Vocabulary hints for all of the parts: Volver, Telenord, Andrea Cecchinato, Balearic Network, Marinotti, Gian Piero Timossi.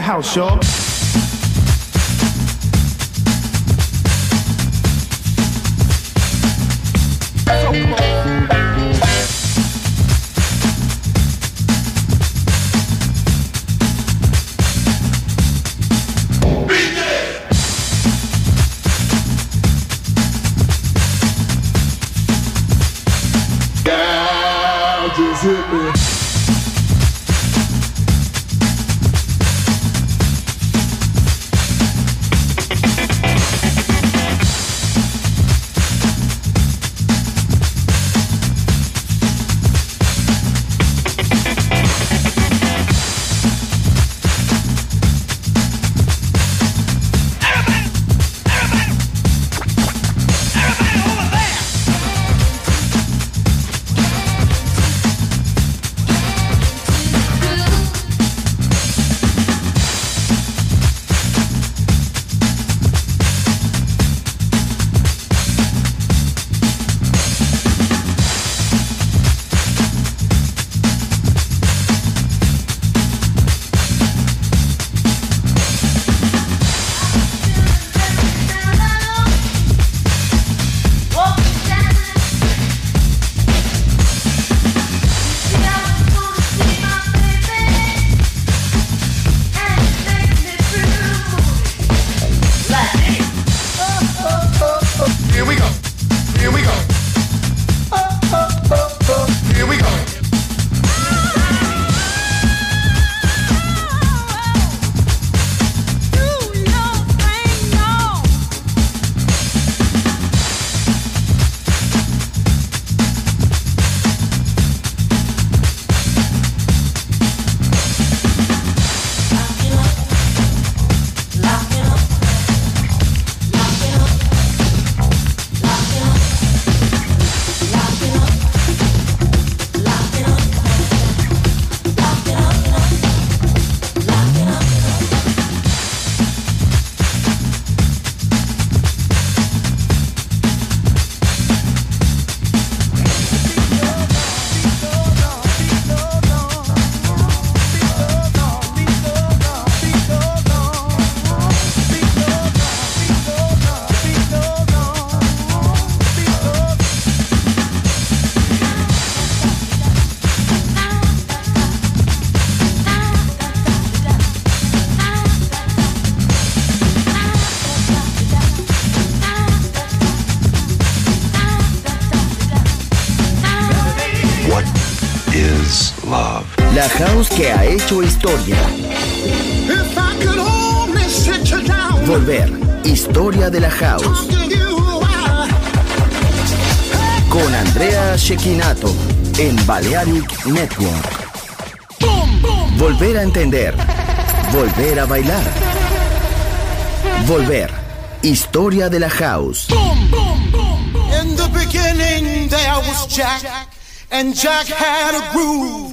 House, y'all. love. La house que ha hecho historia. If I could only sit you down. Volver, historia de la house. Con Andrea Cecchinato en Balearic Network. Boom, boom. Volver a entender. Volver a bailar. Volver, historia de la house. Boom, boom, boom, boom. In the beginning there was Jack. And Jack had a groove,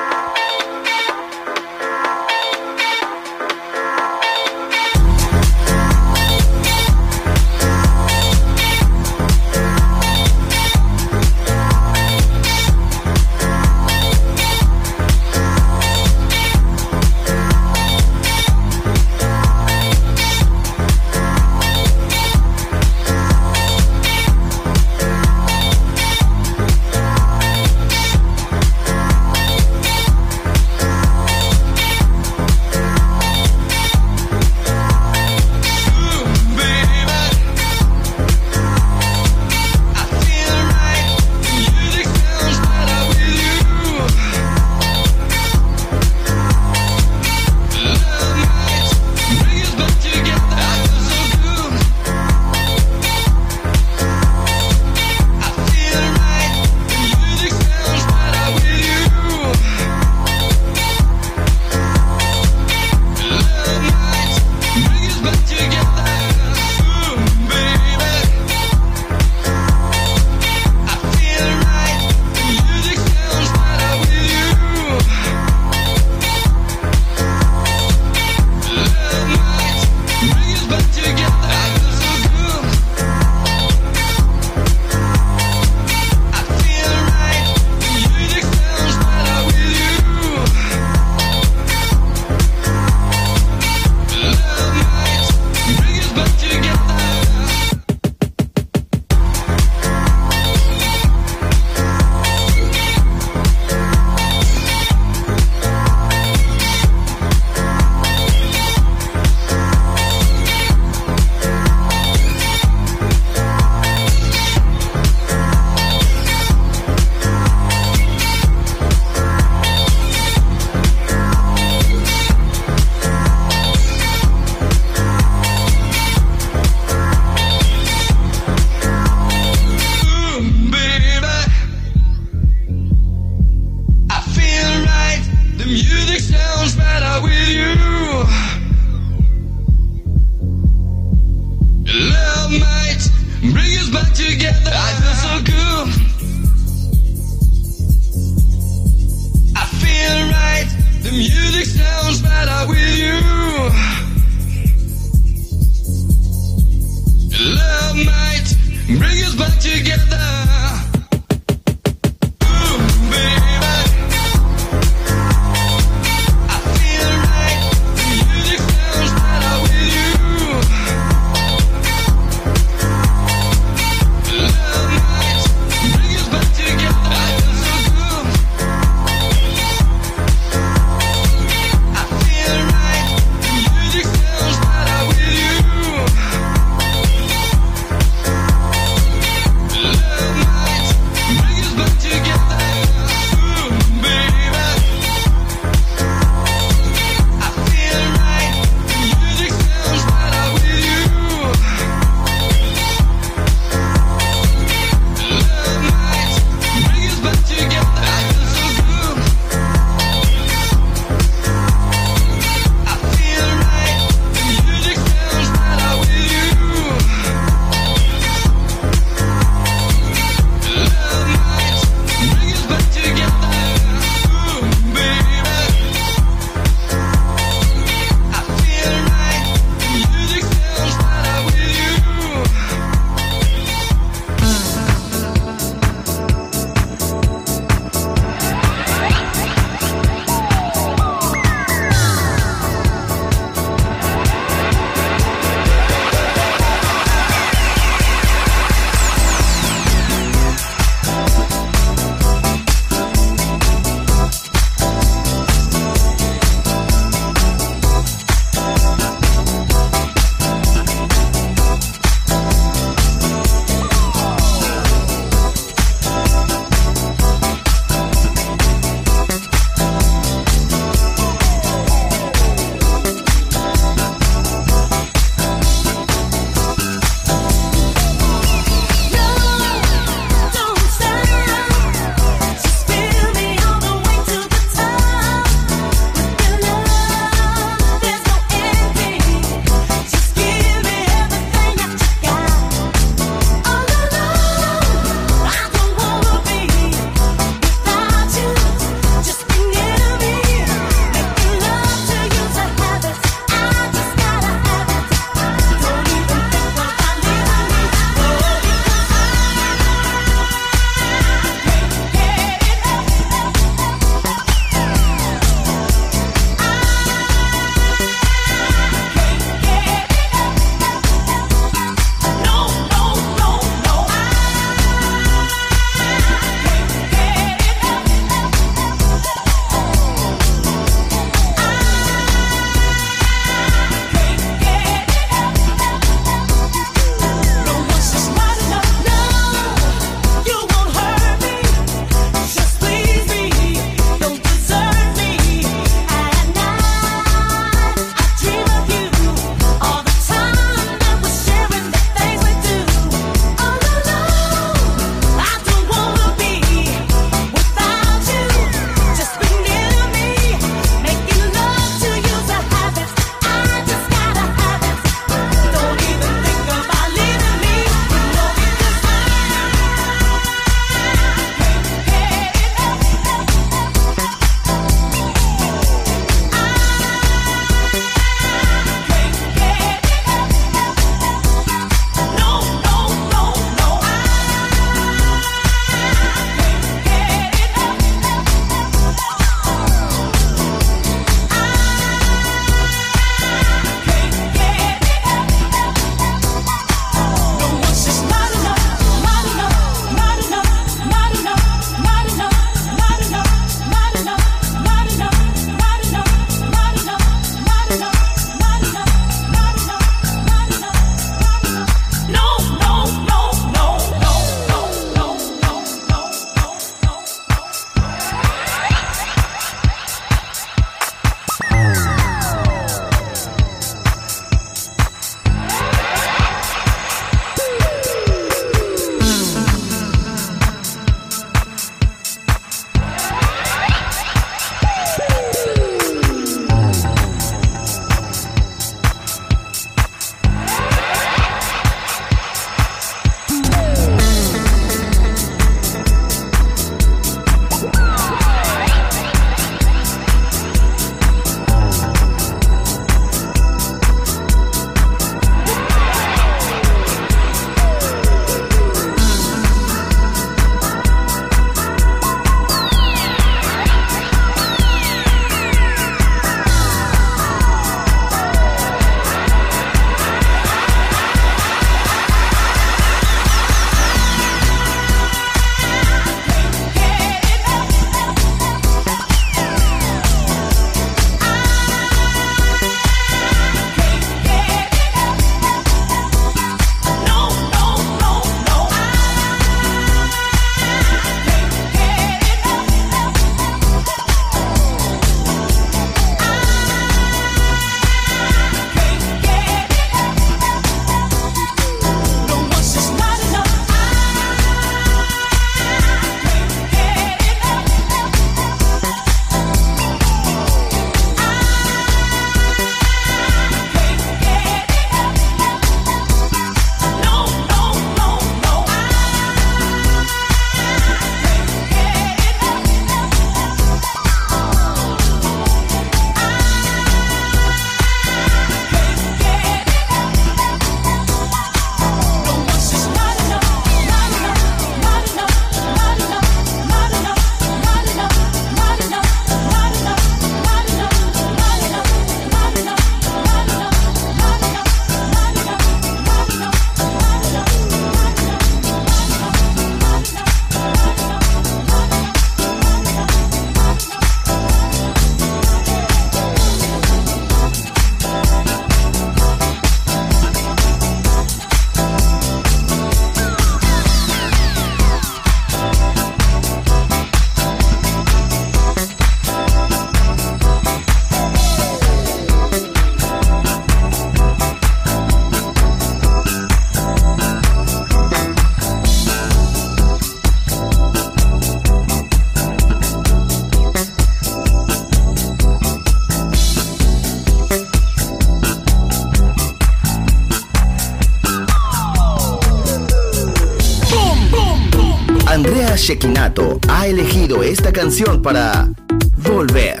Cecchinato ha elegido esta canción para Volver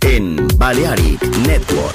en Balearic Network.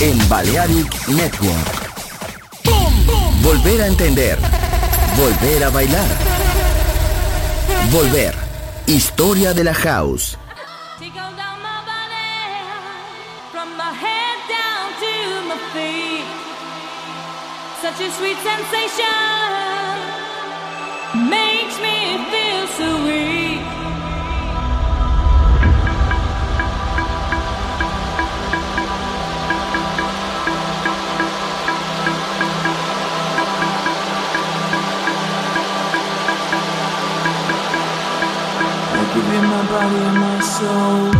en Balearic Network. Volver a entender, volver a bailar, volver, historia de la house. giving my body and my soul.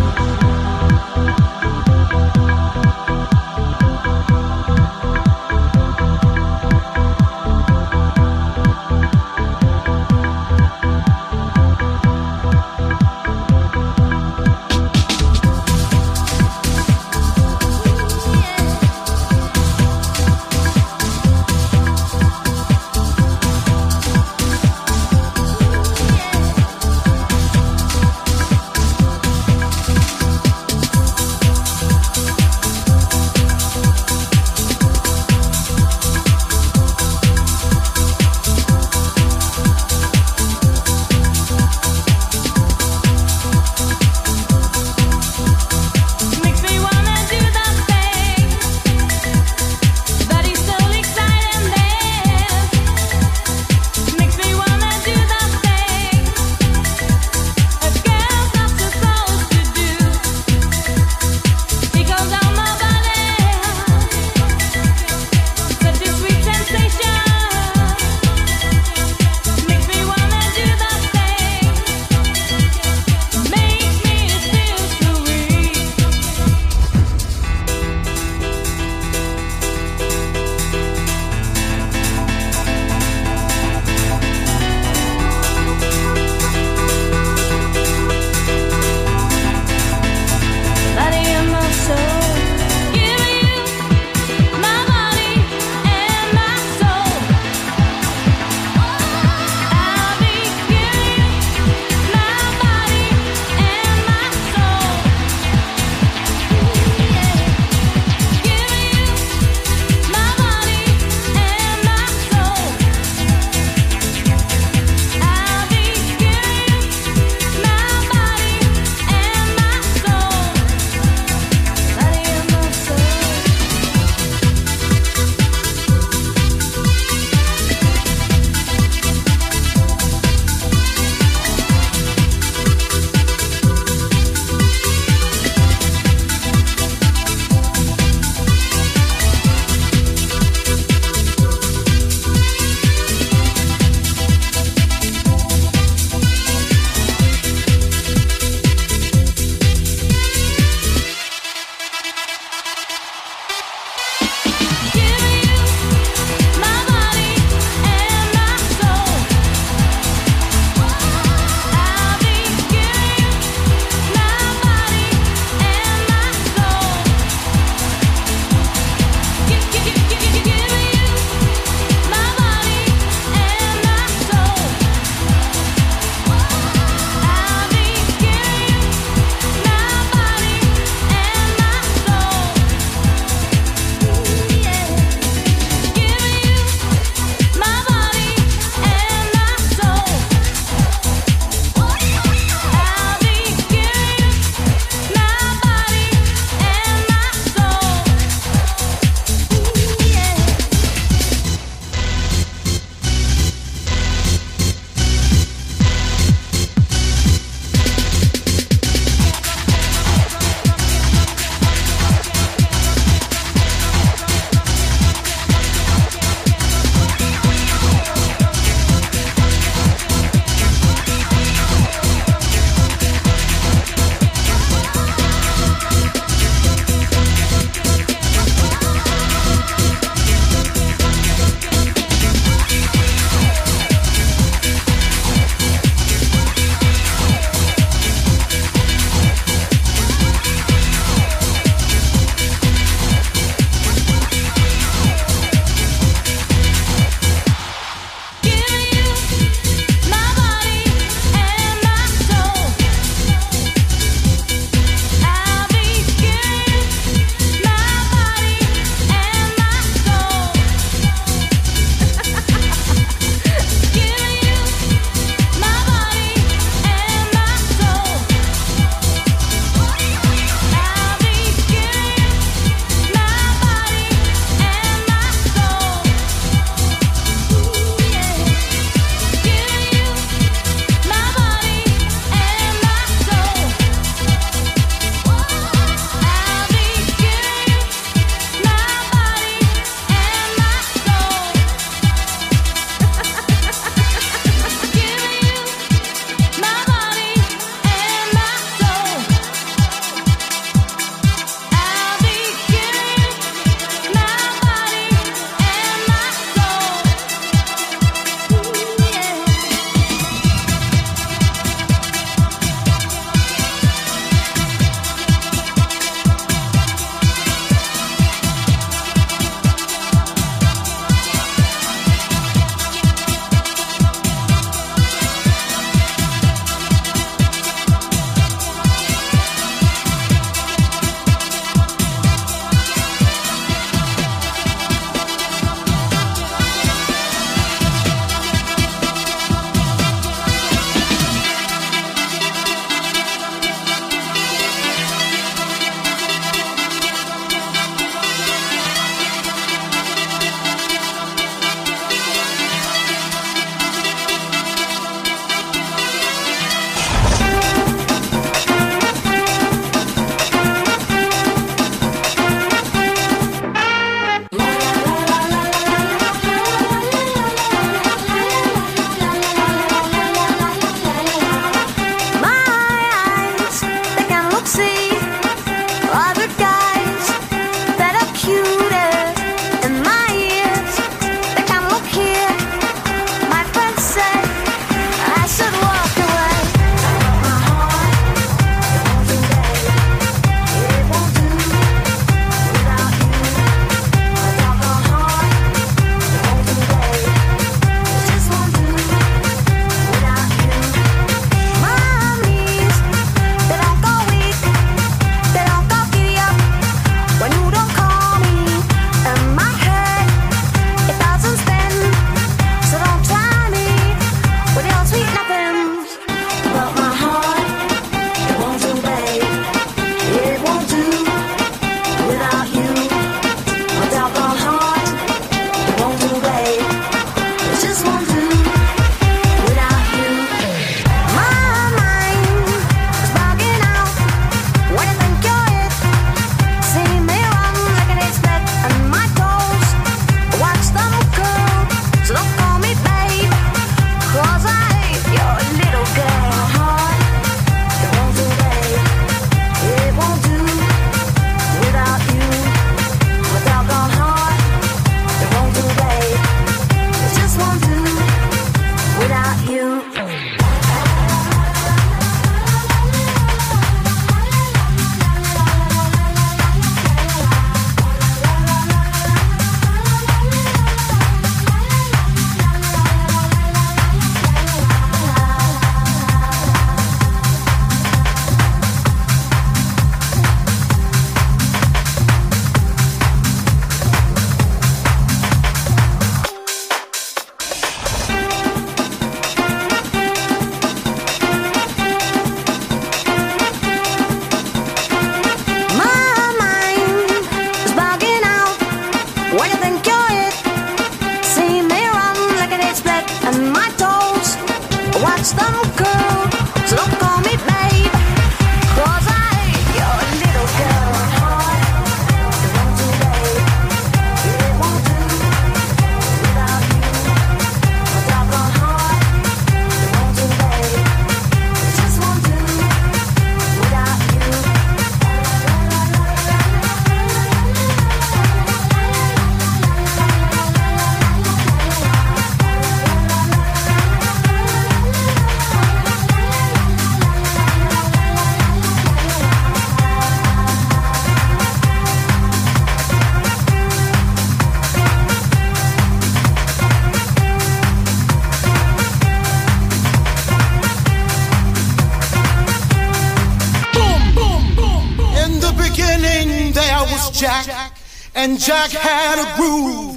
Jack had a groove,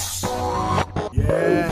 Yeah.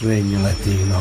Sueño latino.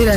Volver a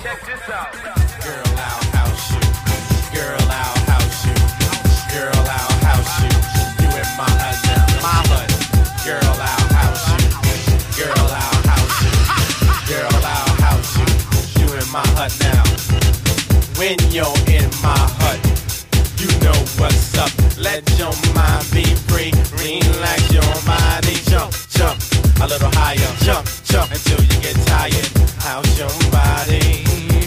When you're in my hut, you know what's up. Let your mind be free, relax your body. Jump, jump, a little higher. Jump, jump, until you get tired. How's your body?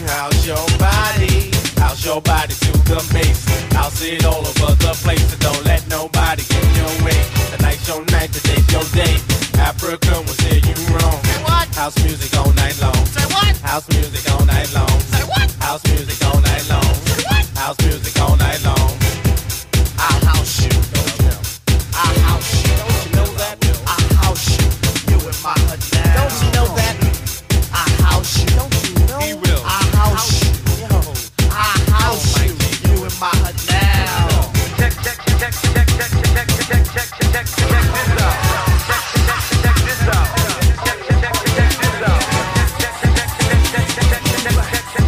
How's your body? How's your body to the base? I'll see it all over the place, so don't let nobody get in your way. Tonight's your night, today's your day. Africa will steer you wrong. Say what? House music all night long. Say what? House music all night long. Say what? House music all night long. House music all night long. I house you. I house you. Don't you know that? I house you. You in my hood now. Don't you know that? I house you. Don't you know? He will. I house you. I house you. You in my hood now. Check, check, check, check, check, check, check, check, check, check this out. Check, check, check this out. Check, check, check this out. Check, check, check, check, check, check.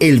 El